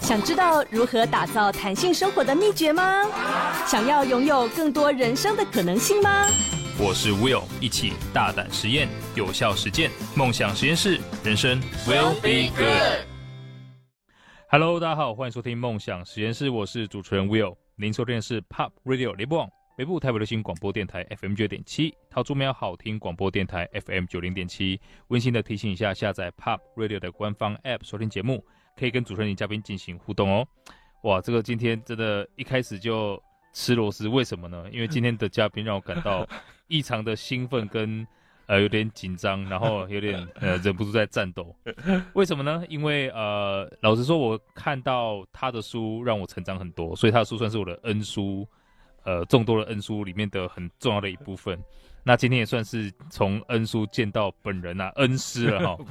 想知道如何打造弹性生活的秘诀吗？想要拥有更多人生的可能性吗？我是 Will， 一起大胆实验，有效实践，梦想实验室，人生 will be good。 Hello， 大家好，欢迎收听梦想实验室，我是主持人 Will。 您收听的是 Pop Radio 联播网北部台北流行广播电台 FM9.7， 桃竹苗好听广播电台 FM90.7。 温馨的提醒一下，下载 Pop Radio 的官方 App 收听节目，可以跟主持人与嘉宾进行互动哦。哇，这个今天真的一开始就吃螺丝，为什么呢？因为今天的嘉宾让我感到异常的兴奋跟有点紧张，然后有点忍不住在战斗。为什么呢？因为老实说，我看到他的书让我成长很多，所以他的书算是我的恩书，众多的恩书里面的很重要的一部分。那今天也算是从恩书见到本人啊，恩师了哈。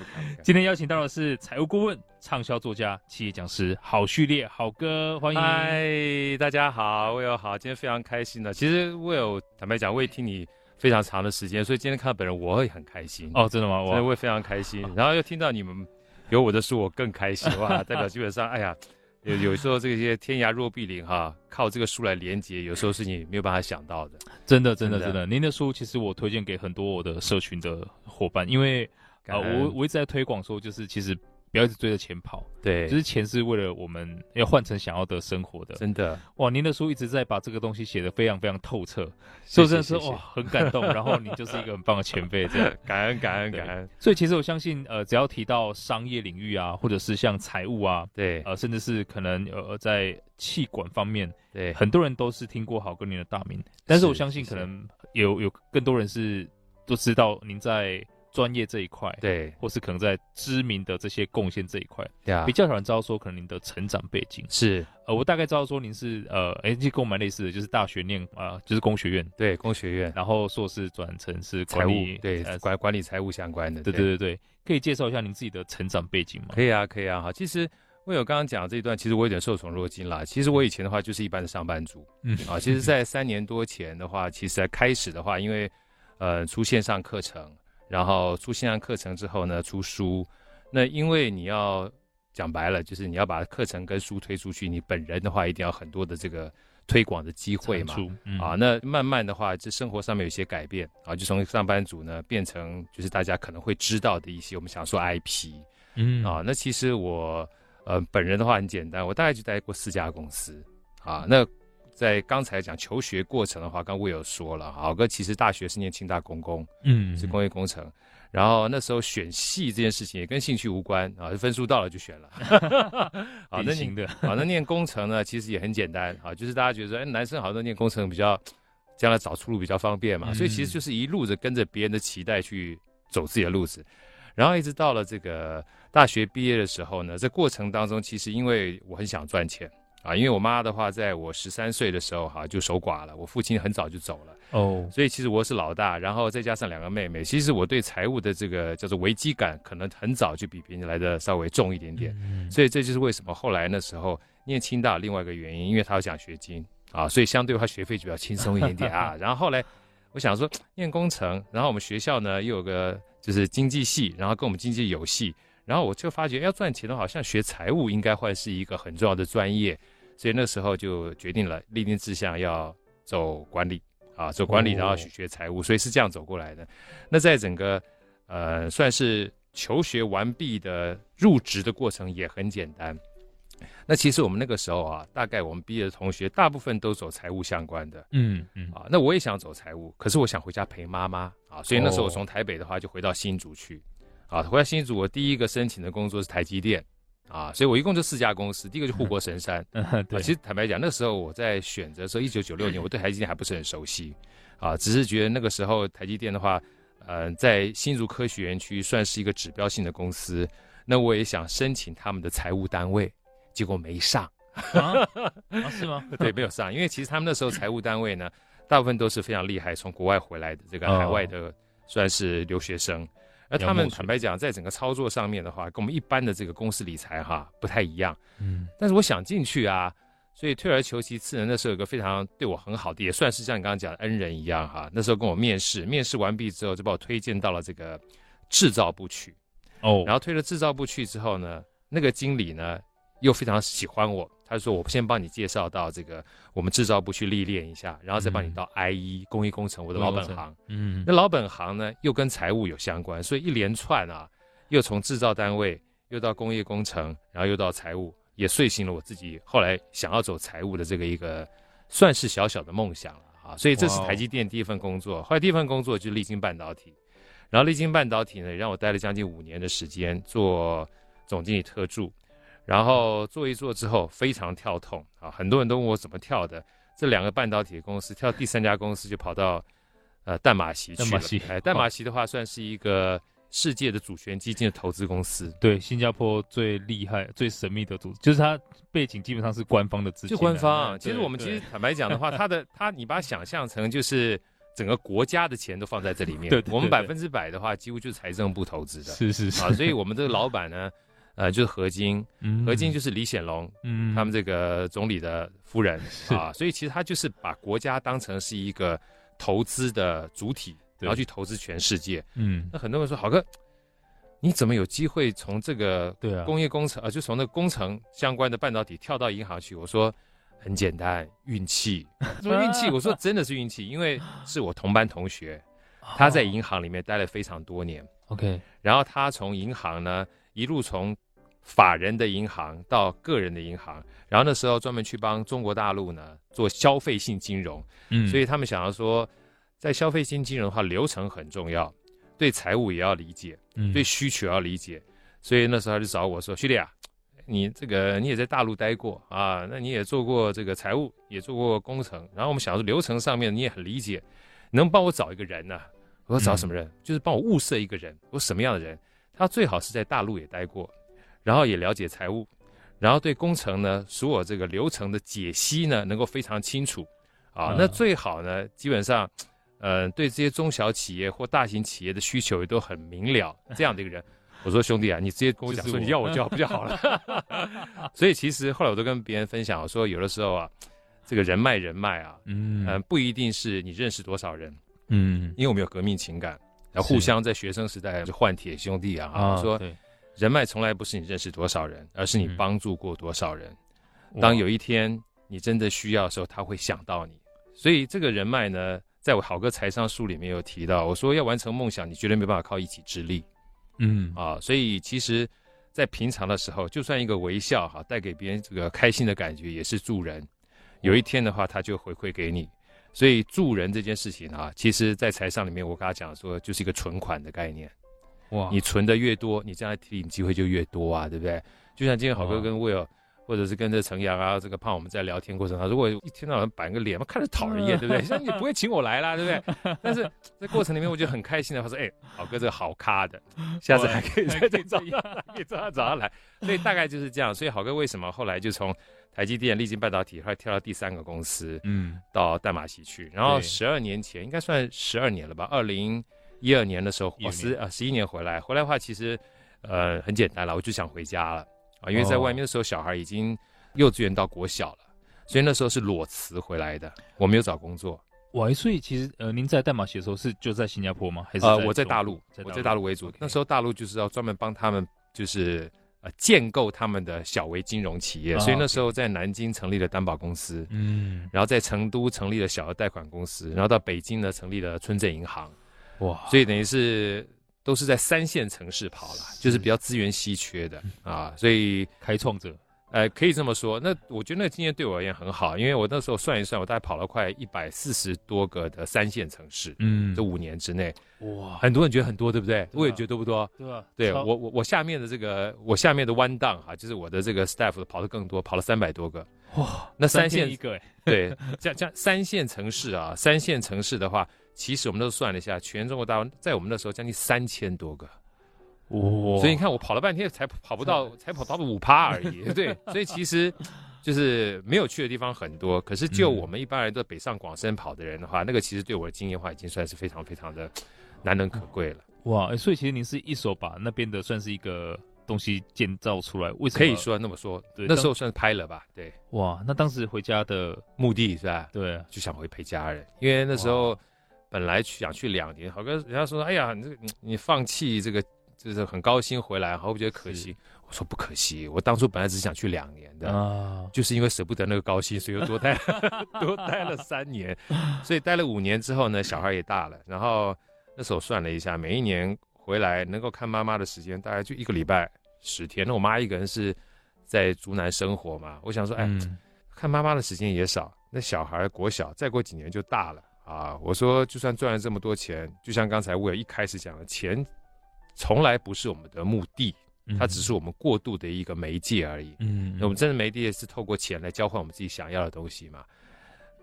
今天邀请到的是财务顾问、畅销作家、企业讲师郝旭烈，郝哥，欢迎。嗨，大家好，我有好，今天非常开心的。其实我有坦白讲，我也听你非常长的时间，所以今天看到本人我会很开心。哦，真的吗？我会非常开心。然后又听到你们有我的书，我更开心哇！代表基本上，哎呀。有时候这些天涯若比邻哈，靠这个书来连接，有时候是你没有办法想到的。真的，真的，真的。您的书其实我推荐给很多我的社群的伙伴，因为我一直在推广说，就是其实不要一直追着钱跑，对，就是钱是为了我们要换成想要的生活的。真的，哇，您的书一直在把这个东西写得非常非常透彻，所以真的是哇很感动。然后你就是一个很棒的前辈，这样感恩感恩感恩。所以其实我相信，只要提到商业领域啊，或者是像财务啊，对，甚至是可能在气管方面，对，很多人都是听过郝哥您的大名，但是我相信可能有更多人是都知道您在。专业这一块，对，或是可能在知名的这些贡献这一块，对啊，比较少人知道说可能您的成长背景是，我大概知道说您是就跟我蛮类似的，就是大学念就是工学院，对，工学院，然后硕士转成是管理，对，管理财务相关的，对对对对，可以介绍一下您自己的成长背景吗？可以啊，可以啊，好，其实。因为我刚刚讲这一段，其实我有点受宠若惊啦。其实我以前的话就是一般的上班族，嗯啊，其实，在3年多前的话，其实在开始的话，因为出线上课程。然后出线上课程之后呢，出书。那因为你要讲白了，就是你要把课程跟书推出去，你本人的话一定要很多的这个推广的机会嘛。啊，那慢慢的话，这生活上面有一些改变啊，就从上班族呢变成就是大家可能会知道的一些我们想说 IP。嗯啊，那其实我本人的话很简单，我大概就待过4家公司啊。那在刚才讲求学过程的话，刚我有说了，郝哥其实大学是念清大工工，嗯，是工业工程。然后那时候选系这件事情也跟兴趣无关啊，分数到了就选了。好，那行的。好，那念工程呢，其实也很简单啊，就是大家觉得说，哎，男生好像念工程比较将来找出路比较方便嘛，所以其实就是一路着跟着别人的期待去走自己的路子。然后一直到了这个大学毕业的时候呢，在过程当中，其实因为我很想赚钱。啊，因为我妈的话，在我13岁的时候哈，就守寡了。我父亲很早就走了哦， 所以其实我是老大，然后再加上2个妹妹，其实我对财务的这个叫做危机感，可能很早就比别人来的稍微重一点点。所以这就是为什么后来那时候念清大另外一个原因，因为他要奖学金啊，所以相对他学费就比较轻松一点点啊。然后后来我想说念工程，然后我们学校呢又有个就是经济系，然后跟我们经济有系。然后我就发觉要赚钱的话，好像学财务应该会是一个很重要的专业，所以那时候就决定了立定志向要走管理啊，走管理，然后去学财务，所以是这样走过来的。那在整个算是求学完毕的入职的过程也很简单。那其实我们那个时候啊，大概我们毕业的同学大部分都走财务相关的，嗯嗯啊，那我也想走财务，可是我想回家陪妈妈啊，所以那时候我从台北的话就回到新竹去。啊，回到新竹，我第一个申请的工作是台积电，啊，所以我一共就4家公司，第一个就护国神山。其实坦白讲，那时候我在选择的时候，1996年，我对台积电还不是很熟悉，啊，只是觉得那个时候台积电的话，在新竹科学园区算是一个指标性的公司，那我也想申请他们的财务单位，结果没上。啊，是吗？对，没有上，因为其实他们那时候财务单位呢，大部分都是非常厉害，从国外回来的这个海外的算是留学生。而他们坦白讲，在整个操作上面的话，跟我们一般的这个公司理财哈不太一样。嗯，但是我想进去啊，所以退而求其次呢，那时候有个非常对我很好的，也算是像你刚刚讲的恩人一样哈。那时候跟我面试，面试完毕之后就把我推荐到了这个制造部去。哦，然后推了制造部去之后呢，那个经理呢又非常喜欢我，他说我先帮你介绍到这个我们制造部去历练一下，然后再帮你到 IE 工艺工程，我的老本行。嗯，那老本行呢又跟财务有相关，所以一连串啊，又从制造单位又到工业工程，然后又到财务，也遂行了我自己后来想要走财务的这个一个算是小小的梦想了啊。所以这是台积电第一份工作，后来第一份工作就是力晶半导体，然后力晶半导体呢让我待了将近5年的时间做总经理特助，然后做一做之后非常跳痛啊，很多人都问我怎么跳的，这2个半导体公司跳第3家公司就跑到淡马锡去了。淡马锡的话算是一个世界的主权基金的投资公司，对，新加坡最厉害最神秘的组织，就是它背景基本上是官方的资金，就官方。其实我们其实坦白讲的话，它你把它想象成就是整个国家的钱都放在这里面，对对对对，我们100%的话几乎就是财政部投资的，是是是啊。所以我们这个老板呢就是何晶，何晶就是李显龙，他们这个总理的夫人啊，所以其实他就是把国家当成是一个投资的主体，然后去投资全世界。嗯，那很多人说，好哥，你怎么有机会从这个工业工程就从那个工程相关的半导体跳到银行去？我说很简单，运气。什么运气？我说真的是运气，因为是我同班同学，他在银行里面待了非常多年。OK， 然后他从银行呢一路从法人的银行到个人的银行，然后那时候专门去帮中国大陆呢做消费性金融，所以他们想要说。在消费性金融的话，流程很重要，对财务也要理解，对需求要理解，所以那时候他就找我说：“徐弟啊，你也在大陆待过啊，那你也做过这个财务，也做过工程，然后我们想说流程上面你也很理解，能帮我找一个人呢？”我说：“找什么人？就是帮我物色一个人。”我说：“什么样的人？他最好是在大陆也待过，然后也了解财务，然后对工程呢，所有这个流程的解析呢，能够非常清楚啊。那最好呢，基本上。”对这些中小企业或大型企业的需求也都很明了，这样的一个人，我说兄弟啊，你直接跟我讲说你要我就好不就好了。所以其实后来我都跟别人分享，我说有的时候啊，这个人脉啊，不一定是你认识多少人，因为我们有革命情感，然后互相在学生时代就换铁兄弟啊。我说人脉从来不是你认识多少人，而是你帮助过多少人。当有一天你真的需要的时候，他会想到你。所以这个人脉呢。在我好哥财商书里面有提到，我说要完成梦想，你绝对没办法靠一己之力，所以其实，在平常的时候，就算一个微笑哈，带给别人这个开心的感觉，也是助人。有一天的话，他就回馈给你。所以助人这件事情啊，其实在财商里面，我跟他讲说，就是一个存款的概念。哇，你存的越多，你将来提领机会就越多啊，对不对？就像今天好哥跟 Will。或者是跟着程阳啊，这个胖我们在聊天过程中，如果一天到晚板个脸，看着讨人厌，对不对？像你不会请我来啦，对不对？但是在过程里面，我觉得很开心的。他说：“哎，好哥，这个好咖的，下次还可以再找他来。”所以大概就是这样。所以好哥为什么后来就从台积电、力晶半导体，后来跳到第3个公司，到淡马锡去。然后12年前，应该算12年了吧？2012年的时候，11年回来的话，其实很简单了，我就想回家了。啊，因为在外面的时候，小孩已经幼稚园到国小了，所以那时候是裸辞回来的。我没有找工作。哇，所以其实您在淡马锡的时候是就在新加坡吗？还是我在大陆，我在大陆为主。那时候大陆就是要专门帮他们，就是建构他们的小微金融企业，所以那时候在南京成立了担保公司，然后在成都成立了小额贷款公司，然后到北京呢成立了村镇银行。哇，所以等于是。都是在3线城市跑了，就是比较资源稀缺的啊，所以开创者，可以这么说。那我觉得那个经验对我而言很好，因为我那时候算一算，我大概跑了快140多个的3线城市，这5年之内，哇，很多人觉得很多，对不对？我也觉得多不多？对吧？对我下面的这个，我下面的弯档哈，就是我的这个 staff 跑得更多，跑了300多个。哇，那3线一个，对，像3线城市啊，3线城市的话。其实我们都算了一下，全中国大陆在我们那时候将近3000多个，所以你看我跑了半天才跑到5%而已，对，所以其实就是没有去的地方很多。可是就我们一般人都北上广深跑的人的话，那个其实对我的经验的话，已经算是非常非常的难能可贵了。哇，所以其实您是一手把那边的算是一个东西建造出来，为什么可以说那么说？那时候算是拍了吧，对。哇，那当时回家的目的是吧？对，就想回陪家人，因为那时候。本来想去2年，好哥人家说，哎呀，你放弃这个，就是很高兴回来，好不觉得可惜？我说不可惜，我当初本来只想去2年的、啊、就是因为舍不得那个高薪，所以又多待了3年，所以待了5年之后呢，小孩也大了，然后那时候算了一下，每一年回来能够看妈妈的时间大概就1个礼拜10天，那我妈一个人是在竹南生活嘛，我想说哎、看妈妈的时间也少，那小孩国小再过几年就大了啊，我说就算赚了这么多钱，就像刚才Will一开始讲的，钱从来不是我们的目的，它只是我们过渡的一个媒介而已。嗯，那我们真的媒介是透过钱来交换我们自己想要的东西嘛？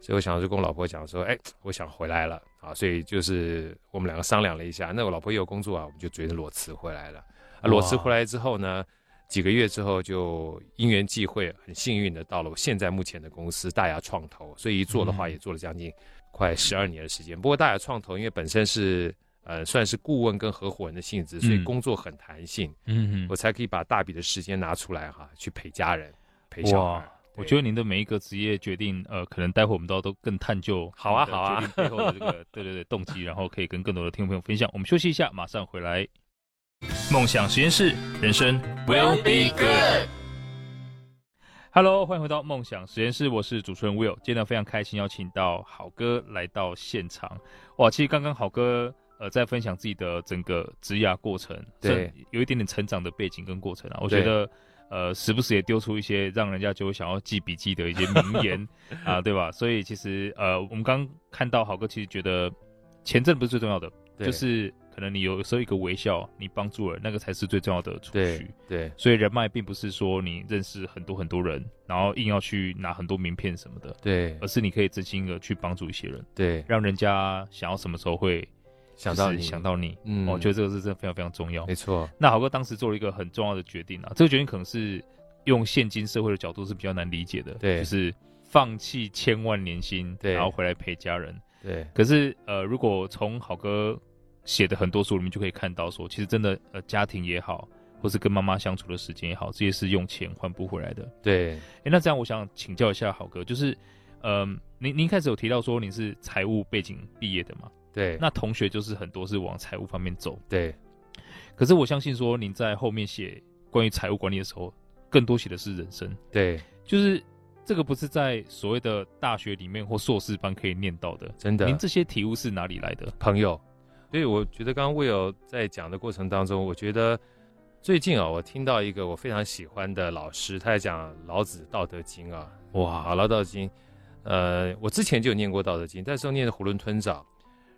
所以我想就跟我老婆讲说，哎，我想回来了啊，所以就是我们两个商量了一下，那我老婆也有工作啊，我们就决定裸辞回来了。啊，裸辞回来之后呢，几个月之后就因缘际会，很幸运的到了我现在目前的公司大牙创投，所以一做的话也做了将近快12年的时间。不过大牙创投因为本身是算是顾问跟合伙人的性质，所以工作很弹性，我才可以把大笔的时间拿出来哈，去陪家人、陪小孩。我觉得您的每一个职业决定，可能待会我们都更探究好啊好啊背后的这个对动机，然后可以跟更多的听众朋友分享。我们休息一下，马上回来。梦想实验室，人生 will be good。Hello， 欢迎回到梦想实验室，我是主持人 Will。今天非常开心邀请到好哥来到现场。哇，其实刚刚好哥。在分享自己的整个职涯过程，对，有一点点成长的背景跟过程啊，我觉得，时不时也丢出一些让人家就想要记笔记的一些名言啊，对吧？所以其实我们刚看到好哥，其实觉得钱真的不是最重要的，就是可能你有时候一个微笑，你帮助了那个才是最重要的储蓄。对，所以人脉并不是说你认识很多很多人，然后硬要去拿很多名片什么的，对，而是你可以真心的去帮助一些人，对，让人家想要什么时候会。想到你，我觉得这个是真的非常非常重要。没错。那好哥当时做了一个很重要的决定啊，这个决定可能是用现今社会的角度是比较难理解的，对，就是放弃100,000年薪，对，然后回来陪家人，对。可是如果从好哥写的很多书里面就可以看到说，其实真的家庭也好，或是跟妈妈相处的时间也好，这些是用钱换不回来的，对。那这样我想请教一下好哥，就是您一开始有提到说您是财务背景毕业的嘛？对，那同学就是很多是往财务方面走，对。可是我相信说，您在后面写关于财务管理的时候，更多写的是人生，对，就是这个不是在所谓的大学里面或硕士班可以念到的，真的。您这些体悟是哪里来的？朋友。所以我觉得刚刚 Will 在讲的过程当中，我觉得最近啊，我听到一个我非常喜欢的老师，他在讲老子《道德经》啊，哇，《老道经》，我之前就有念过《道德经》，但是念的囫囵吞枣。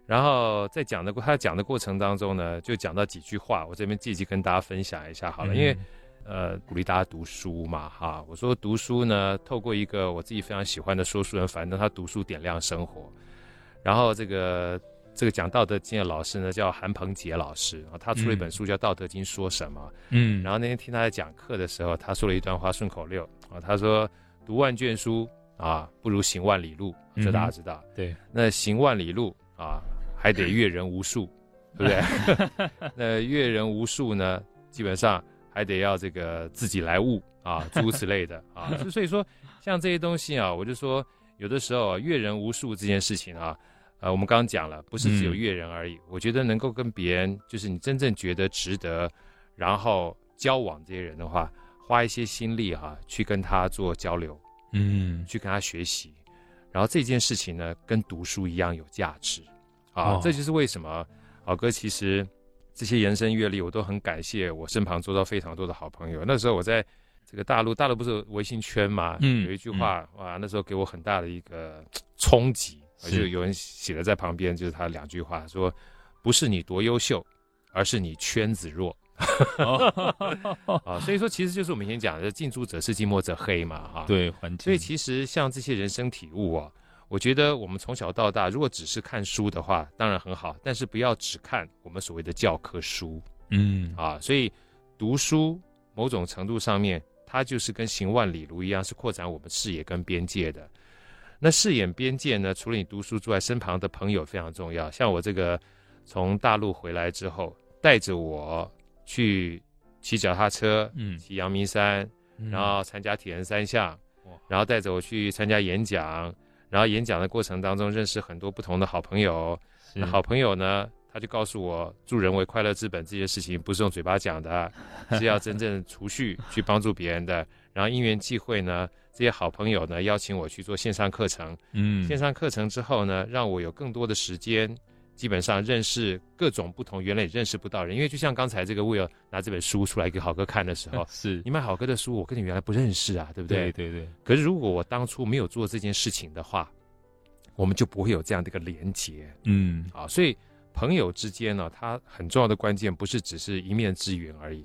然后在他讲的过程当中呢，就讲到几句话，我这边自己跟大家分享一下好了，因为鼓励大家读书嘛哈。我说读书呢，透过一个我自己非常喜欢的说书人，反正他读书点亮生活。然后这个讲《道德经》的老师呢叫韩鹏杰老师，他出了一本书叫《道德经说什么》。嗯。然后那天听他在讲课的时候，他说了一段话顺口溜啊，他说读万卷书啊，不如行万里路，这大家知道。对。那行万里路啊。还得阅人无数，对不对？那阅人无数呢，基本上还得要这个自己来悟啊，诸如此类的啊。所以说，像这些东西啊，我就说，有的时候阅人无数这件事情啊，我们刚刚讲了，不是只有阅人而已。我觉得能够跟别人，就是你真正觉得值得，然后交往这些人的话，花一些心力哈，去跟他做交流，去跟他学习，然后这件事情呢，跟读书一样有价值。啊，这就是为什么好哥其实这些人生阅历，我都很感谢我身旁做到非常多的好朋友。那时候我在这个大陆不是有微信圈嘛，有一句话哇，那时候给我很大的一个冲击，就有人写了在旁边，就是他两句话说：不是你多优秀，而是你圈子弱。啊，所以说其实就是我们以前讲的近朱者赤，近墨者黑嘛，哈。对，环境。所以其实像这些人生体悟啊。我觉得我们从小到大，如果只是看书的话，当然很好，但是不要只看我们所谓的教科书，所以读书某种程度上面，它就是跟行万里路一样，是扩展我们视野跟边界的。那视野边界呢，除了你读书之外，身旁的朋友非常重要。像我这个从大陆回来之后，带着我去骑脚踏车，骑阳明山，然后参加铁人三项，然后带着我去参加演讲。然后演讲的过程当中认识很多不同的好朋友，那好朋友呢，他就告诉我，助人为快乐之本这些事情不是用嘴巴讲的，是要真正储蓄去帮助别人的。然后因缘际会呢，这些好朋友呢邀请我去做线上课程，线上课程之后呢，让我有更多的时间，基本上认识各种不同原来也认识不到人。因为就像刚才这个 Will 拿这本书出来给好哥看的时候，是你买好哥的书，我跟你原来不认识啊，对不对？对对对。可是如果我当初没有做这件事情的话，我们就不会有这样的一个连结。嗯，好，所以朋友之间呢，它很重要的关键不是只是一面之缘而已，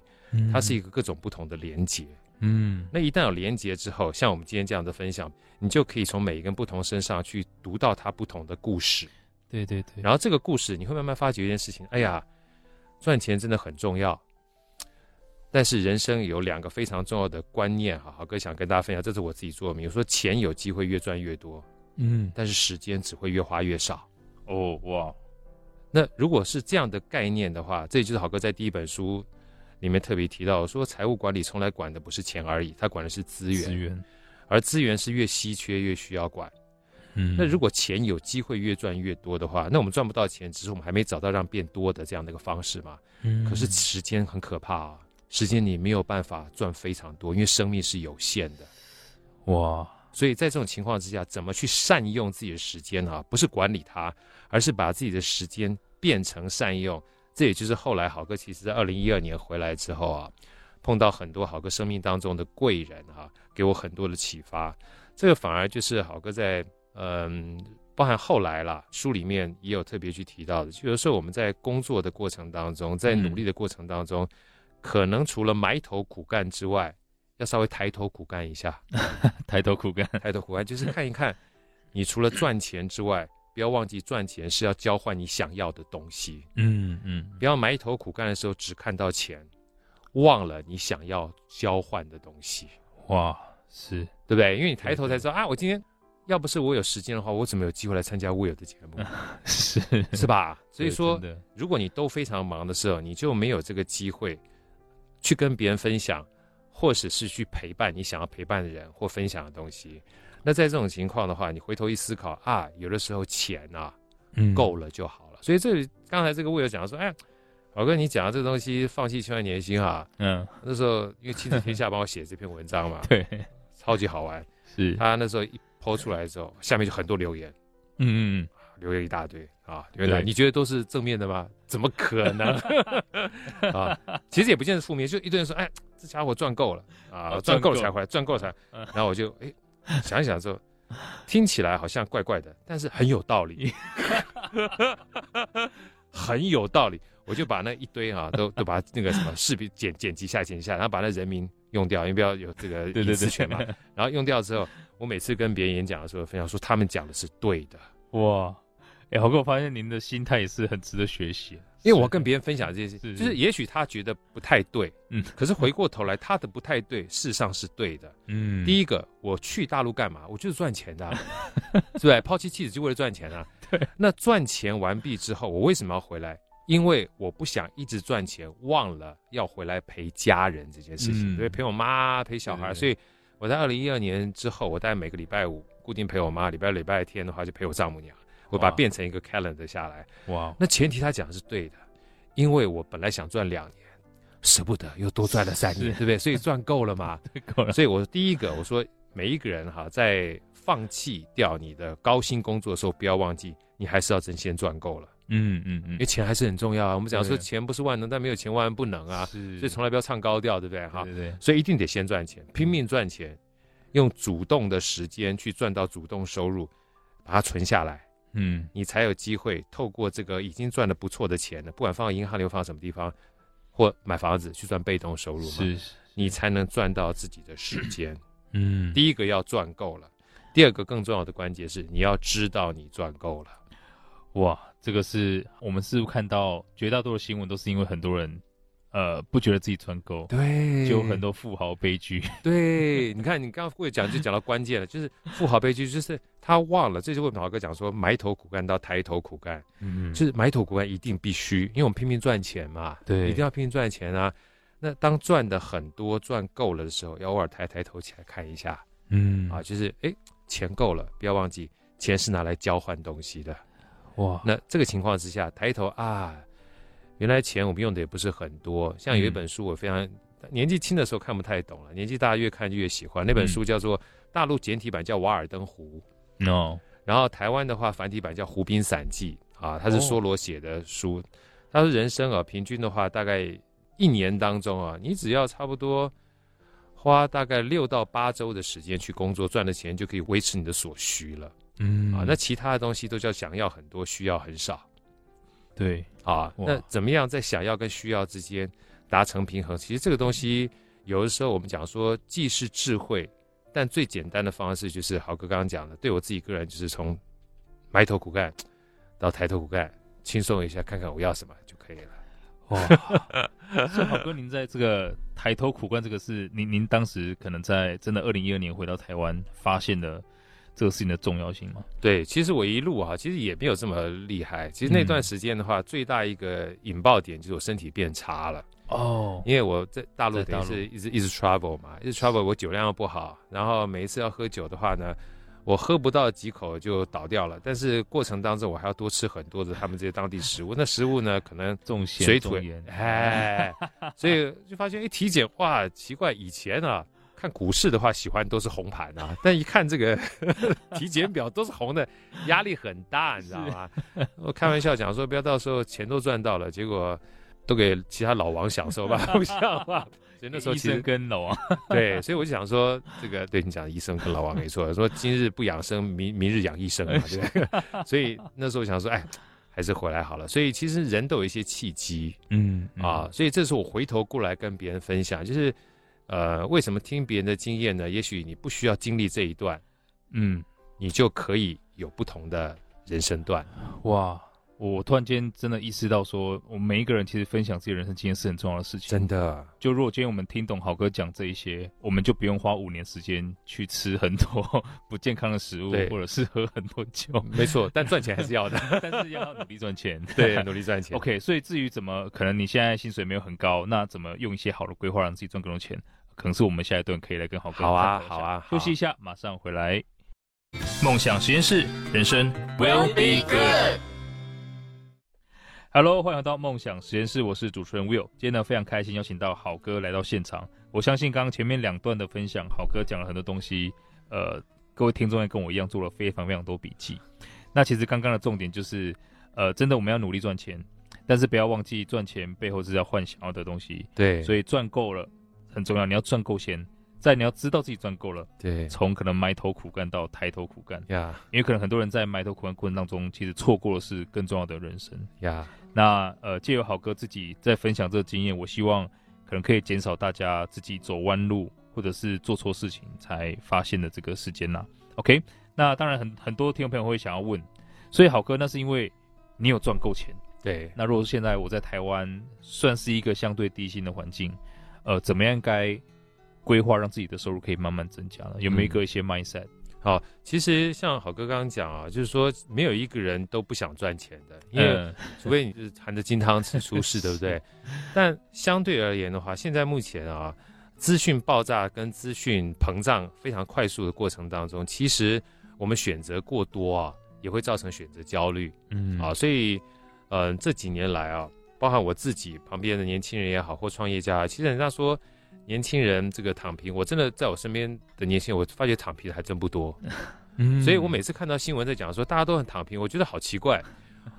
它是一个各种不同的连结。嗯，那一旦有连结之后，像我们今天这样的分享，你就可以从每一个人不同身上去读到他不同的故事。对对对。然后这个故事你会慢慢发觉一件事情，哎呀，赚钱真的很重要，但是人生有两个非常重要的观念。好哥想跟大家分享，这是我自己做的。比如说钱有机会越赚越多，但是时间只会越花越少。哦哇，那如果是这样的概念的话，这就是好哥在第一本书里面特别提到说，财务管理从来管的不是钱而已，它管的是资源，而资源是越稀缺越需要管。那如果钱有机会越赚越多的话，那我们赚不到钱，只是我们还没找到让变多的这样的一个方式嘛。可是时间很可怕啊，时间你没有办法赚非常多，因为生命是有限的。哇，所以在这种情况之下，怎么去善用自己的时间啊？不是管理它，而是把自己的时间变成善用。这也就是后来好哥其实在2012年回来之后啊，碰到很多好哥生命当中的贵人啊，给我很多的启发。这个反而就是好哥在包含后来啦，书里面也有特别去提到的，就有时候我们在工作的过程当中，在努力的过程当中，可能除了埋头苦干之外，要稍微抬头苦干一下。抬头苦干就是看一看，你除了赚钱之外，不要忘记赚钱是要交换你想要的东西。不要埋头苦干的时候只看到钱，忘了你想要交换的东西。哇，是，对不对？因为你抬头才知道，啊，我今天要不是我有时间的话，我怎么有机会来参加 Will 的节目？是吧？所以说，如果你都非常忙的时候，你就没有这个机会去跟别人分享，或者是去陪伴你想要陪伴的人或分享的东西。那在这种情况的话，你回头一思考啊，有的时候钱啊够了就好了。所以这刚才这个 Will 讲说，哎，好哥你讲的这个东西，放弃千万年薪啊。那时候因为亲子天下帮我写这篇文章嘛，对，超级好玩。是他那时候一 po 出来之后，下面就很多留言，留言一大堆啊。原来你觉得都是正面的吗？怎么可能啊？其实也不见得负面，就一堆人说，哎，这家伙赚够了啊，赚够了才回来，赚够了才。然后我就想一想之后，听起来好像怪怪的，但是很有道理，很有道理。我就把那一堆啊，都把那个什么视频剪辑下，然后把那人名用掉，因为不要有这个隐私权嘛。然后用掉之后，我每次跟别人演讲的时候分享说，他们讲的是对的。哇，好哥，我发现您的心态也是很值得学习。因为我跟别人分享这件事，就是也许他觉得不太对，可是回过头来他的不太对，事实上是对的。第一个，我去大陆干嘛？我就是赚钱的啊，是不是？抛弃妻子就为了赚钱啊。对。那赚钱完毕之后，我为什么要回来？因为我不想一直赚钱，忘了要回来陪家人这件事情，对，陪我妈，陪小孩。所以我在2012年之后，我大概每个礼拜五固定陪我妈，礼拜六、礼拜天的话就陪我丈母娘。我把它变成一个 calendar 下来。哇，那前提他讲的是对的，因为我本来想赚2年，舍不得又多赚了3年，对不对？所以赚够了嘛，够了。所以我第一个我说，每一个人哈，在放弃掉你的高薪工作的时候，不要忘记，你还是要真先赚够了。因为钱还是很重要啊。我们讲说钱不是万能，但没有钱万万不能啊。所以从来不要唱高调，对不对？哈，所以一定得先赚钱，拼命赚钱，用主动的时间去赚到主动收入，把它存下来。你才有机会透过这个已经赚了不错的钱了，不管放到银行流放什么地方，或买房子去赚被动收入嘛，你才能赚到自己的时间。第一个要赚够了，第二个更重要的关键是你要知道你赚够了。哇，这个是我们似乎看到绝大多数新闻都是因为很多人不觉得自己赚够，对，就有很多富豪悲剧。对，你看你刚刚会讲就讲到关键了，就是富豪悲剧，就是他忘了，这就为什么好哥讲说埋头苦干到抬头苦干，就是埋头苦干一定必须，因为我们拼命赚钱嘛，对，一定要拼命赚钱啊。那当赚的很多、赚够了的时候，要偶尔抬头起来看一下，就是钱够了，不要忘记钱是拿来交换东西的。哇，那这个情况之下，抬头啊，原来钱我们用的也不是很多。像有一本书我非常、年纪轻的时候看不太懂了，年纪大越看越喜欢。那本书叫做大陆简体版叫《瓦尔登湖》，然后台湾的话繁体版叫《湖滨散记》啊，它是梭罗写的书。他说人生啊，平均的话大概一年当中啊，你只要差不多花大概6到8周的时间去工作，赚的钱就可以维持你的所需了。嗯啊，那其他的东西都叫想要很多，需要很少。对啊，那怎么样在想要跟需要之间达成平衡？其实这个东西有的时候我们讲说既是智慧，但最简单的方式就是豪哥刚刚讲的，对我自己个人就是从埋头苦干到抬头苦干，轻松一下看看我要什么就可以了。哇，所以豪哥您在这个抬头苦干这个是您当时可能在真的2012年回到台湾发现了这个事情的重要性吗？对，其实我一路啊，其实也没有这么厉害。其实那段时间的话，最大一个引爆点就是我身体变差了。哦，因为我在大陆等于是一直 travel 嘛，一直 travel， 我酒量又不好，然后每一次要喝酒的话呢，我喝不到几口就倒掉了。但是过程当中我还要多吃很多的他们这些当地食物，那食物呢可能重咸水土盐，哎，所以就发现一体检，哇，奇怪，以前啊。看股市的话，喜欢都是红盘啊，但一看这个体检表都是红的，压力很大，你知道吗？我开玩笑讲说，不要到时候钱都赚到了，结果都给其他老王享受吧，不像吧？所以那时候其实医生跟老王对，所以我就想说，这个对你讲医生跟老王没错，说今日不养生，明日养医生嘛，对不对？所以那时候我想说，哎，还是回来好了。所以其实人都有一些契机，啊，所以这是我回头过来跟别人分享，就是。为什么听别人的经验呢？也许你不需要经历这一段，你就可以有不同的人生段。哇，我突然间真的意识到说，我们每一个人其实分享自己人生经验是很重要的事情。真的，就如果今天我们听懂豪哥讲这一些，我们就不用花5年时间去吃很多不健康的食物，或者是喝很多酒。没错，但赚钱还是要的，但是要努力赚钱。对，努力赚钱。OK， 所以至于怎么，可能你现在薪水没有很高，那怎么用一些好的规划让自己赚更多钱？可能是我们下一段可以来跟豪哥。好啊，好啊，休息一下，马上回来。梦想实验室，人生 will be good。Hello， 欢迎来到梦想实验室，我是主持人 Will。今天呢，非常开心邀请到豪哥来到现场。我相信刚刚前面2段的分享，豪哥讲了很多东西，各位听众也跟我一样做了非常非常多笔记。那其实刚刚的重点就是，真的我们要努力赚钱，但是不要忘记赚钱背后是要换想要的东西。对，所以赚够了。很重要，你要赚够钱，再你要知道自己赚够了，对，从可能埋头苦干到抬头苦干，因为可能很多人在埋头苦干过程当中，其实错过的是更重要的人生，那借由豪哥自己在分享这个经验，我希望可能可以减少大家自己走弯路或者是做错事情才发现的这个时间啦。OK， 那当然很多听众朋友会想要问，所以豪哥那是因为你有赚够钱，对，那如果现在我在台湾算是一个相对低薪的环境。怎么样该规划让自己的收入可以慢慢增加呢？有没有一些 mindset？好，其实像好哥刚刚讲啊，就是说没有一个人都不想赚钱的，因为除非你是含着金汤匙出世，对不对？但相对而言的话，现在目前啊，资讯爆炸跟资讯膨胀非常快速的过程当中，其实我们选择过多啊，也会造成选择焦虑。所以这几年来啊。包含我自己旁边的年轻人也好，或创业家，其实人家说年轻人这个躺平，我真的在我身边的年轻人，我发觉躺平的还真不多。所以我每次看到新闻在讲说大家都很躺平，我觉得好奇怪。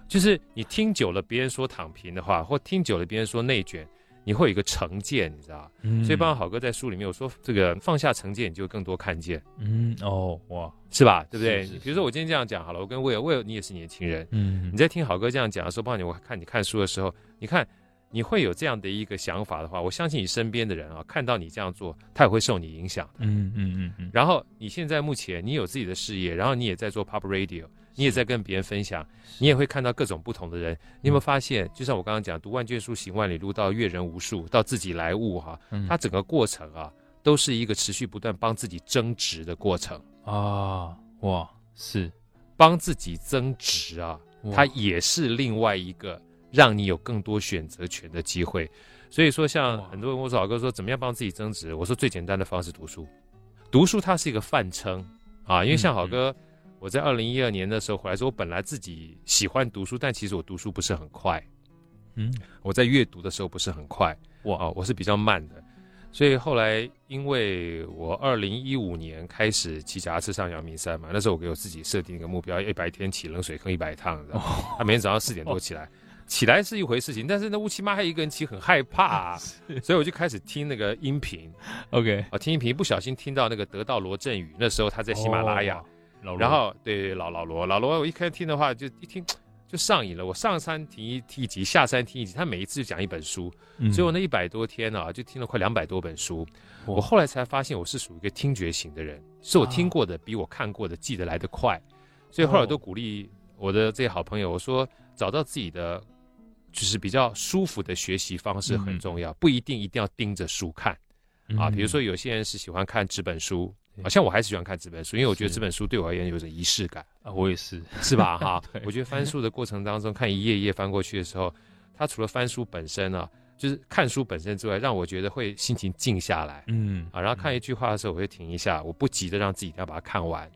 就是你听久了别人说躺平的话，或听久了别人说内卷，你会有一个成见，你知道？所以包含好哥在书里面我说，这个放下成见，你就更多看见。哇，是吧？对不对？是是是，比如说我今天这样讲好了，我跟 Will 你也是年轻人，你在听好哥这样讲的时候，包含我看你看书的时候，你看你会有这样的一个想法的话，我相信你身边的人啊，看到你这样做，他也会受你影响的。然后你现在目前你有自己的事业，然后你也在做 Pop Radio。你也在跟别人分享，你也会看到各种不同的人。你有没有发现，就像我刚刚讲，读万卷书，行万里路，到阅人无数，到自己来悟哈，它整个过程啊，都是一个持续不断帮自己增值的过程啊。哇，是帮自己增值啊，它也是另外一个让你有更多选择权的机会。所以说，像很多人我说豪哥说怎么样帮自己增值，我说最简单的方式读书，读书它是一个泛称啊，因为像豪哥。我在2012年的时候回来说，我本来自己喜欢读书，但其实我读书不是很快，我在阅读的时候不是很快，我是比较慢的。所以后来因为我2015年开始骑脚踏车上阳明山嘛，那时候我给我自己设定一个目标，100天骑冷水坑100趟，你知道吗？每天早上4点多起来，起来是一回事情，但是那乌漆嘛黑一个人骑很害怕啊，所以我就开始听那个音频 ，OK， 听音频不小心听到那个得道罗振宇，那时候他在喜马拉雅，然后对老罗，我一开始听的话就一听。就上瘾了，我上山听一集，下山听一集，他每一次就讲一本书，所以我那100多天啊，就听了快200多本书。我后来才发现我是属于一个听觉型的人，是我听过的比我看过的记得来得快，所以后来我都鼓励我的这些好朋友，我说找到自己的就是比较舒服的学习方式很重要，不一定要盯着书看啊。比如说有些人是喜欢看纸本书，好像我还是喜欢看纸本书，因为我觉得纸本书对我而言有着仪式感啊。我也是，是吧？哈，我觉得翻书的过程当中，看一页一页翻过去的时候，它除了翻书本身啊，就是看书本身之外，让我觉得会心情静下来。然后看一句话的时候，我会停一下，我不急着让自己一定要把它看完。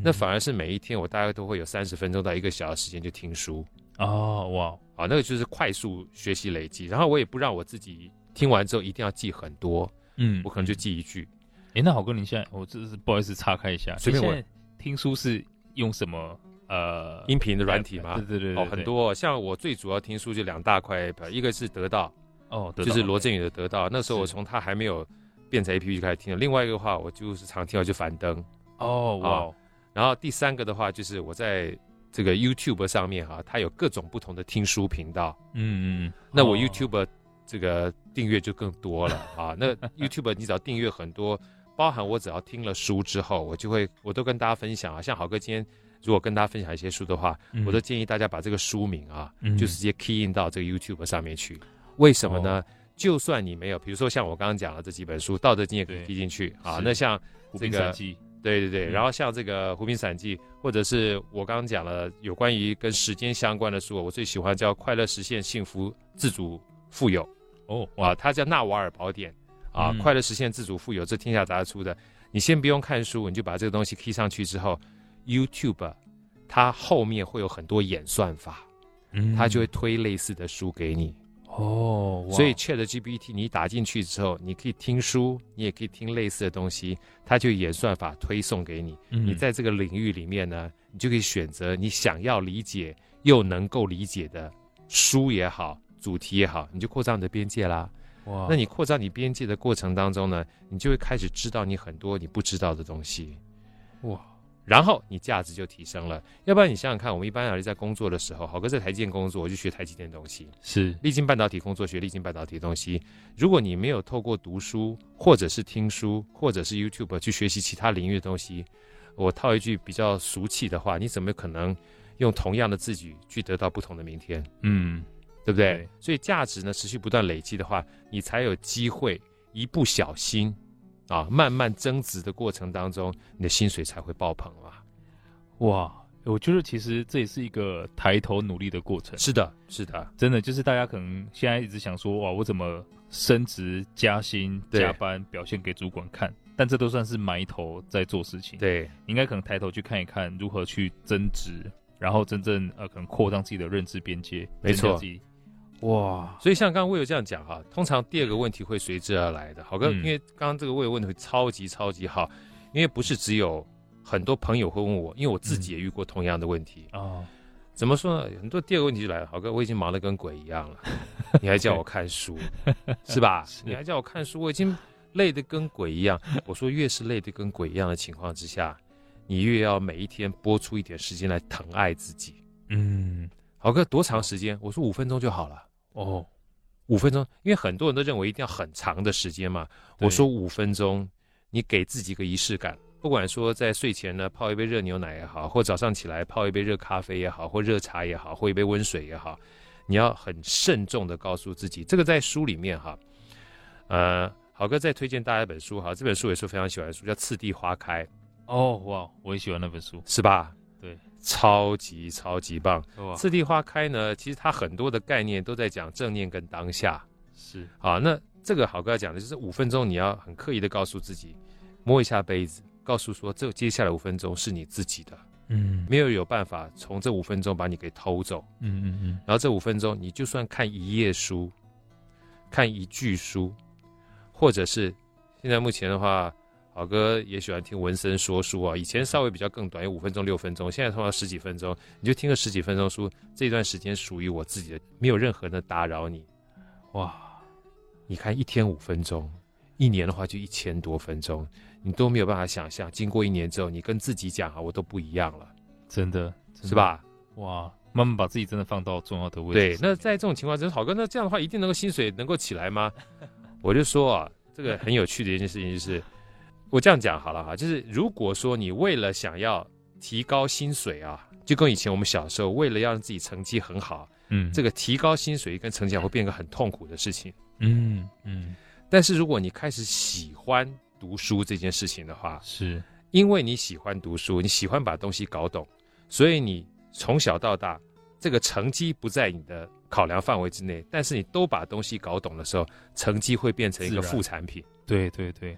那反而是每一天我大概都会有30分钟到1个小时时间就听书。哦，哇，啊，那个就是快速学习累积。然后我也不让我自己听完之后一定要记很多，我可能就记一句。那好哥，你现在我这是不好意思岔开一下，随便问。听书是用什么音频的软体吗？对很多。像我最主要听书就2大块，一个是得到，就是罗振宇的得到。那时候我从他还没有变成 APP 就开始听了。另外一个的话，我就是常听到就樊登。然后第3个的话，就是我在这个 YouTube 上面哈，它有各种不同的听书频道。那我 YouTube 这个订阅就更多了啊。那 YouTube 你只要订阅很多。包含我只要听了书之后，我都跟大家分享啊。像好哥今天如果跟大家分享一些书的话，我都建议大家把这个书名啊，就直接 key in 到这个 YouTube 上面去。为什么呢？就算你没有，比如说像我刚刚讲的这几本书，《道德经》也可以 key 进去啊。那像这个，对，然后像这个《湖滨散记》，或者是我刚刚讲了有关于跟时间相关的书，我最喜欢叫《快乐实现幸福自主富有》它叫《纳瓦尔宝典》。快乐实现自主富有，这天下杂志出的。你先不用看书，你就把这个东西 key 上去之后 ，YouTube 它后面会有很多演算法，它就会推类似的书给你。所以 ChatGBT 你打进去之后，你可以听书，你也可以听类似的东西，它就演算法推送给你。你在这个领域里面呢，你就可以选择你想要理解又能够理解的书也好，主题也好，你就扩张你的边界啦。那你扩张你边界的过程当中呢，你就会开始知道你很多你不知道的东西，然后你价值就提升了。要不然你想想看，我们一般在工作的时候，好哥在台积电工作，我就学台积电的东西；是力晶半导体工作，学力晶半导体的东西。如果你没有透过读书，或者是听书，或者是 YouTube 去学习其他领域的东西，我套一句比较俗气的话，你怎么可能用同样的自己去得到不同的明天？对不对？所以价值呢，持续不断累积的话，你才有机会一不小心啊，慢慢增值的过程当中，你的薪水才会爆棚嘛。我觉得其实这也是一个抬头努力的过程。是的，真的就是大家可能现在一直想说，我怎么升职加薪加班表现给主管看，但这都算是埋头在做事情。应该可能抬头去看一看如何去增值，然后真正可能扩张自己的认知边界。没错。所以像刚刚Will这样讲哈，通常第2个问题会随之而来的。好哥，因为刚刚这个Will问题超级好，因为不是只有很多朋友会问我，因为我自己也遇过同样的问题。怎么说呢？很多第2个问题就来了，好哥，我已经忙得跟鬼一样了，你还叫我看书，是吧？你还叫我看书，我已经累得跟鬼一样。我说，越是累得跟鬼一样的情况之下，你越要每一天拨出一点时间来疼爱自己。好哥，多长时间？我说5分钟就好了。5分钟，因为很多人都认为一定要很长的时间嘛。我说5分钟，你给自己个仪式感，不管说在睡前呢泡一杯热牛奶也好，或早上起来泡一杯热咖啡也好，或热茶也好，或一杯温水也好，你要很慎重的告诉自己，这个在书里面哈，好哥再推荐大家一本书哈，这本书也是非常喜欢的书，叫《次第花开》。我也喜欢那本书，是吧？超级棒。次第花开呢，其实它很多的概念都在讲正念跟当下。那这个好哥要讲的就是5分钟，你要很刻意的告诉自己，摸一下杯子，告诉说这接下来5分钟是你自己的。嗯，没有办法从这5分钟把你给偷走。嗯嗯嗯。然后这5分钟，你就算看一页书，看一句书，或者是现在目前的话，好哥也喜欢听文森说书啊，以前稍微比较更短，有5分钟6分钟，现在通常10几分钟，你就听个10几分钟书，这段时间属于我自己的，没有任何人的打扰你。哇，你看1天5分钟，1年的话就1000多分钟，你都没有办法想象，经过1年之后，你跟自己讲啊，我都不一样了，真的是吧？哇，慢慢把自己真的放到重要的位置。对，那在这种情况之下，好哥，那这样的话一定能够薪水能够起来吗？我就说啊，这个很有趣的一件事情就是。我这样讲好了哈，就是如果说你为了想要提高薪水啊，就跟以前我们小时候为了要让自己成绩很好，嗯，这个提高薪水跟成绩会变成很痛苦的事情，嗯嗯。但是如果你开始喜欢读书这件事情的话，是因为你喜欢读书，你喜欢把东西搞懂，所以你从小到大这个成绩不在你的考量范围之内，但是你都把东西搞懂的时候，成绩会变成一个副产品。对对对。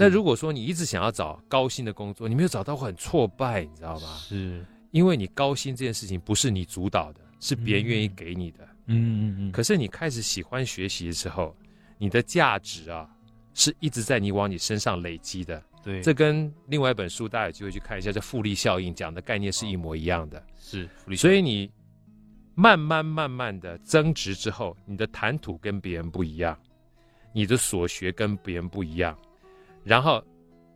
那如果说你一直想要找高薪的工作，你没有找到会很挫败，你知道吗？是，因为你高薪这件事情不是你主导的，是别人愿意给你的。嗯嗯嗯。可是你开始喜欢学习之后，你的价值啊，是一直在你往你身上累积的。对，这跟另外一本书大家有机会去看一下，叫《复利效应》，讲的概念是一模一样的。是，复利效应。所以你慢慢的增值之后，你的谈吐跟别人不一样，你的所学跟别人不一样。然后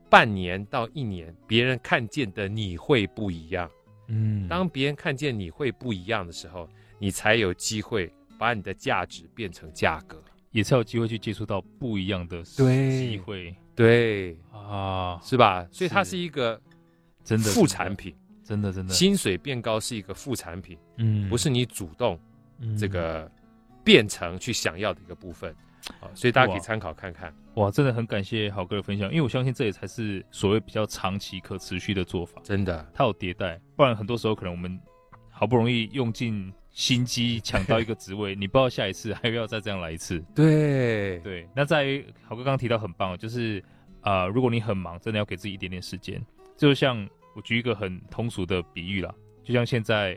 半年到1年，别人看见的你会不一样。嗯，当别人看见你会不一样的时候，你才有机会把你的价值变成价格，也才有机会去接触到不一样的机会。对啊，是吧？所以它是一个真的副产品，真的。薪水变高是一个副产品，嗯，不是你主动这个变成去想要的一个部分。好，所以大家可以参考看看。哇，真的很感谢好哥的分享，因为我相信这也才是所谓比较长期可持续的做法。真的，它有迭代，不然很多时候可能我们好不容易用尽心机抢到一个职位，你不知道下一次还要再这样来一次。对对，那在于好哥刚刚提到很棒，就是如果你很忙，真的要给自己一点点时间。就像我举一个很通俗的比喻啦，就像现在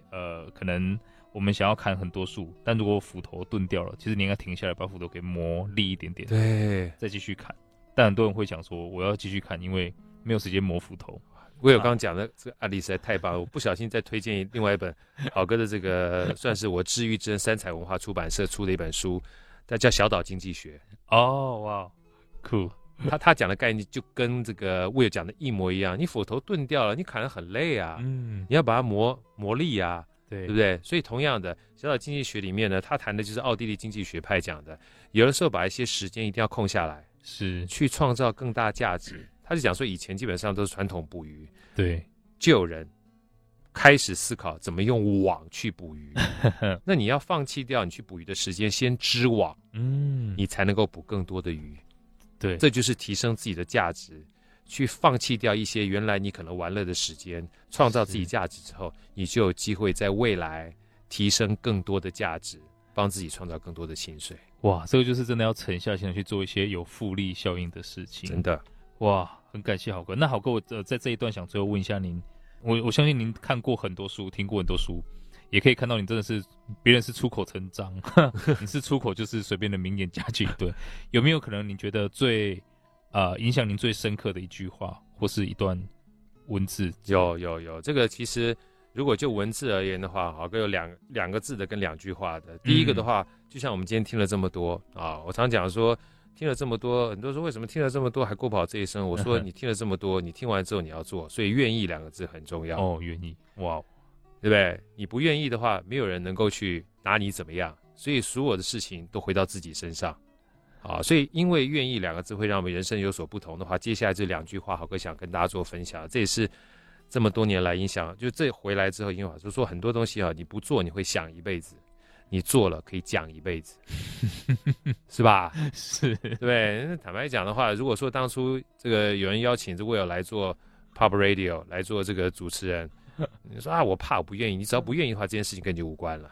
可能。我们想要砍很多树，但如果斧头钝掉了，其实你应该停下来把斧头给磨利一点点，对，再继续砍。但很多人会想说，我要继续砍，因为没有时间磨斧头。我有刚刚讲的这个案例实在太棒了，我不小心再推荐另外一本好哥的这个算是我知遇之恩三彩文化出版社出的一本书，它叫《小岛经济学》。哦哇，酷！他讲的概念就跟这个 Will 讲的一模一样。你斧头钝掉了，你砍得很累啊，嗯，你要把它磨利啊。对不对？所以同样的，小岛经济学里面呢，他谈的就是奥地利经济学派讲的，有的时候把一些时间一定要空下来，是去创造更大价值。他就讲说，以前基本上都是传统捕鱼，对，就有人开始思考怎么用网去捕鱼。那你要放弃掉你去捕鱼的时间，先织网，嗯，你才能够捕更多的鱼。对，这就是提升自己的价值。去放弃掉一些原来你可能玩乐的时间，创造自己价值之后，你就有机会在未来提升更多的价值，帮自己创造更多的薪水。哇，这个就是真的要沉下心来去做一些有复利效应的事情。真的，哇，很感谢好哥。那好哥，我在这一段想最后问一下您，我相信您看过很多书，听过很多书，也可以看到你真的是别人是出口成章，你是出口就是随便的名言加句一顿。有没有可能你觉得最影响您最深刻的一句话或是一段文字？有，这个其实如果就文字而言的话，好哥有两个字的跟2句话的。第一个的话，就像我们今天听了这么多啊，我常讲说听了这么多，很多人说为什么听了这么多还过不好这一生？我说你听了这么多，你听完之后你要做，所以愿意2个字很重要。哦，愿意，哇，对不对？你不愿意的话，没有人能够去拿你怎么样，所以所有的事情都回到自己身上。啊，所以因为愿意2个字会让我们人生有所不同的话，接下来这2句话好哥想跟大家做分享，这也是这么多年来影响，就这回来之后影响，就是说很多东西啊，你不做你会想一辈子，你做了可以讲一辈子，是吧？是，对。坦白讲的话，如果说当初这个有人邀请这 Will 来做 Pop Radio 来做这个主持人，你说啊我怕我不愿意，你只要不愿意的话，这件事情跟你无关了。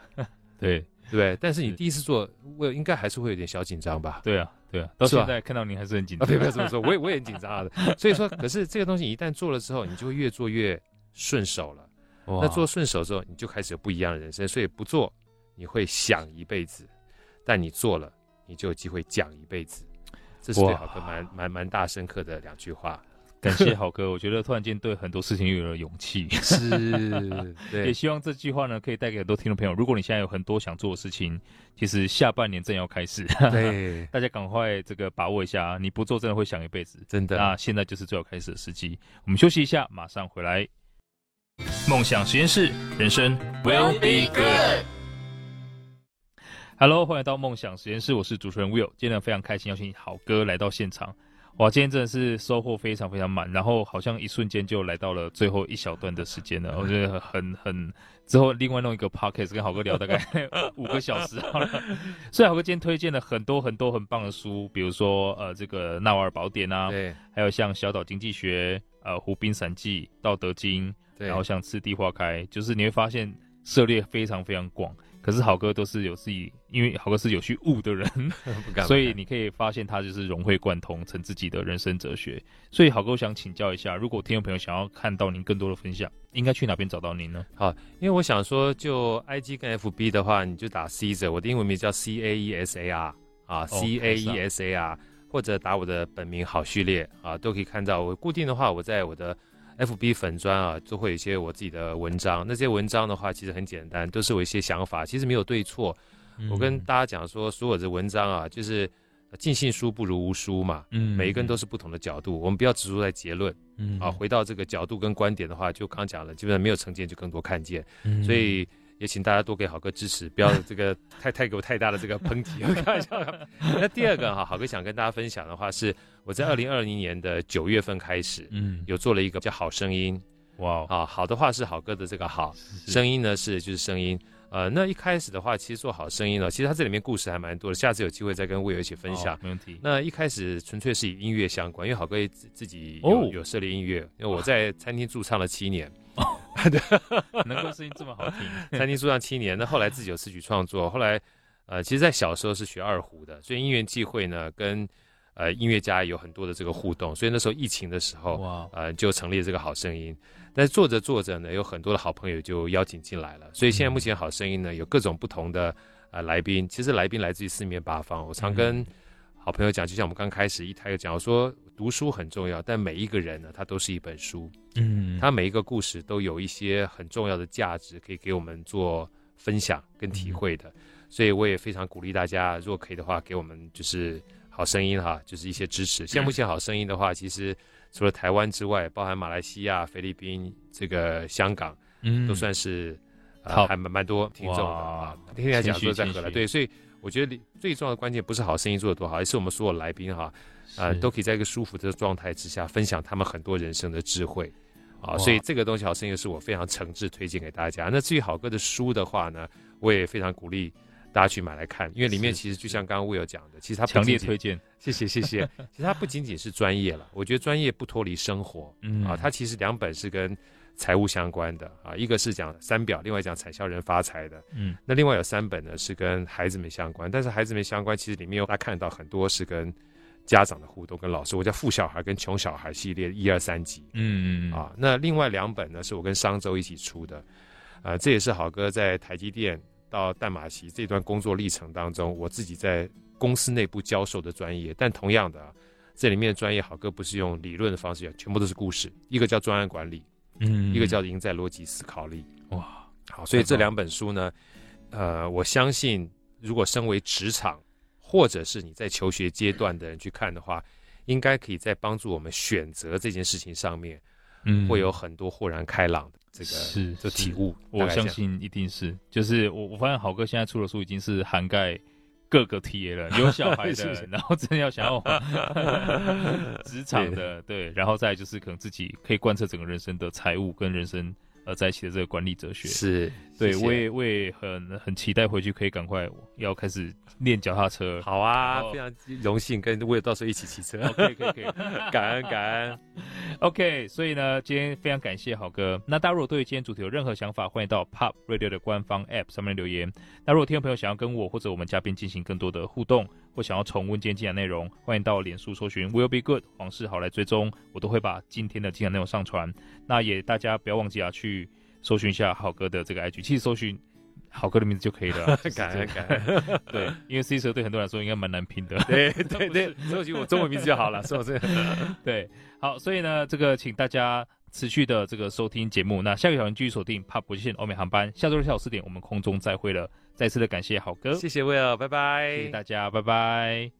对。对，但是你第一次做，我应该还是会有点小紧张吧？对啊，到现在看到您还是很紧张。对，不要这么说，我也很紧张的。所以说，可是这个东西一旦做了之后，你就会越做越顺手了。那做顺手之后，你就开始有不一样的人生。所以不做你会想一辈子，但你做了你就有机会讲一辈子。这是对好哥蛮大深刻的两句话。感谢好哥，我觉得突然间对很多事情有了勇气。是，对，也希望这句话呢可以带给很多听众朋友。如果你现在有很多想做的事情，其实下半年正要开始，对，大家赶快这个把握一下，你不做真的会想一辈子，真的。那现在就是最好开始的时机。我们休息一下，马上回来。梦想实验室，人生 will be good。Hello， 欢迎来到梦想实验室，我是主持人 Will。今天非常开心邀请好哥来到现场，哇，今天真的是收获非常非常满，然后好像一瞬间就来到了最后一小段的时间了，我觉得很。之后另外弄一个 podcast 跟好哥聊大概5个小时好了。所以好哥今天推荐了很多很多很棒的书，比如说这个《纳瓦尔宝典》啊，对，还有像《小岛经济学》、湖滨散记》、《道德经》，对，然后像《次第花开》，就是你会发现涉猎非常非常广。可是好哥都是有自己，因为好哥是有去悟的人，所以你可以发现他就是融会贯通成自己的人生哲学。所以好哥想请教一下，如果听众朋友想要看到您更多的分享，应该去哪边找到您呢？好，因为我想说就 IG 跟 FB 的话，你就打 Caesar， 我的英文名叫 CAESAR 啊， CAESAR， 或者打我的本名好序列啊，都可以看到。我固定的话，我在我的FB 粉专啊，都会有一些我自己的文章。那些文章的话，其实很简单，都是我一些想法，其实没有对错。我跟大家讲说，所有的文章啊，就是尽信书不如无书嘛。每一个人都是不同的角度，我们不要执着在结论。回到这个角度跟观点的话，就刚讲了，基本上没有成见就更多看见。所以也请大家多给好哥支持，不要这个太给我太大的这个抨击。那第二个哈，好哥想跟大家分享的话是，我在2020年的9月份开始，有做了一个叫好声音。哇，啊，好的话是好哥的这个好声音呢，是就是声音。那一开始的话，其实做好声音呢，其实它这里面故事还蛮多的，下次有机会再跟Will一起分享。没问题。那一开始纯粹是以音乐相关，因为好哥自己有涉猎音乐，因为我在餐厅驻唱了7年。能够声音这么好听，餐厅驻唱7年。那后来自己有词曲创作，后来其实在小时候是学二胡的，所以因缘际会呢，跟音乐家有很多的这个互动，所以那时候疫情的时候，就成立这个好声音。但是做着做着呢，有很多的好朋友就邀请进来了，所以现在目前好声音呢有各种不同的来宾。其实来宾来自于四面八方，我常跟好朋友讲，就像我们刚开始一台讲，我说读书很重要，但每一个人呢，他都是一本书，他每一个故事都有一些很重要的价值可以给我们做分享跟体会的。所以我也非常鼓励大家，如果可以的话，给我们就是好声音哈，就是一些支持。现在目前好声音的话，其实除了台湾之外，包含马来西亚、菲律宾、这个香港，都算是还蛮多听众的啊。听人家讲说在荷兰，对，所以我觉得最重要的关键不是好声音做得多好，而是我们所有来宾哈，都可以在一个舒服的状态之下，分享他们很多人生的智慧啊。所以这个东西好声音是我非常诚挚推荐给大家。那至于好哥的书的话呢，我也非常鼓励大家去买来看，因为里面其实就像刚刚 Will 讲的，其实他强烈推荐，谢谢。其实他不仅仅是专业了，我觉得专业不脱离生活啊。他其实2本是跟财务相关的啊，一个是讲三表，另外讲产销人发财的，那另外有3本呢是跟孩子们相关，但是孩子们相关其实里面有大家看到很多是跟家长的互动跟老师，我叫富小孩跟穷小孩系列1、2、3集，啊，那另外2本呢是我跟商周一起出的，这也是好哥在台积电到淡马锡这段工作历程当中，我自己在公司内部教授的专业，但同样的这里面的专业好哥不是用理论的方式讲，全部都是故事，一个叫专案管理，一个叫赢在逻辑思考力。哇，好，所以这2本书呢，我相信如果身为职场或者是你在求学阶段的人去看的话，应该可以在帮助我们选择这件事情上面，会有很多豁然开朗的这个是就体悟。我相信一定是，就是我发现好哥现在出的书已经是涵盖各个 TA 了，有小孩的，是然后真的要想要职场的，对，然后再就是可能自己可以贯彻整个人生的财务跟人生在一起的这个管理哲学。是，对，谢谢。我也很期待回去可以赶快要开始练脚踏车。好啊，非常荣幸跟我也到时候一起骑车。可以，感恩。OK， 所以呢，今天非常感谢好哥。那大家如果对今天主题有任何想法，欢迎到 Pop Radio 的官方 App 上面留言。那如果听众朋友想要跟我或者我们嘉宾进行更多的互动，或想要重温今天精彩内容，欢迎到脸书搜寻 Will Be Good 黄世豪来追踪，我都会把今天的精彩内容上传。那也大家不要忘记去搜寻一下好哥的这个 IG， 其实搜寻好哥的名字就可以了。改对，因为 C 蛇对很多人来说应该蛮难拼的。对，搜寻我中文名字就好了，是不是？对，好，所以呢，这个请大家持续的这个收听节目。那下个小时继续锁定 Pop 无线欧美航班，下周六下午4点我们空中再会了。再次的感谢好哥，谢谢 Will， 拜拜，谢谢大家，拜拜。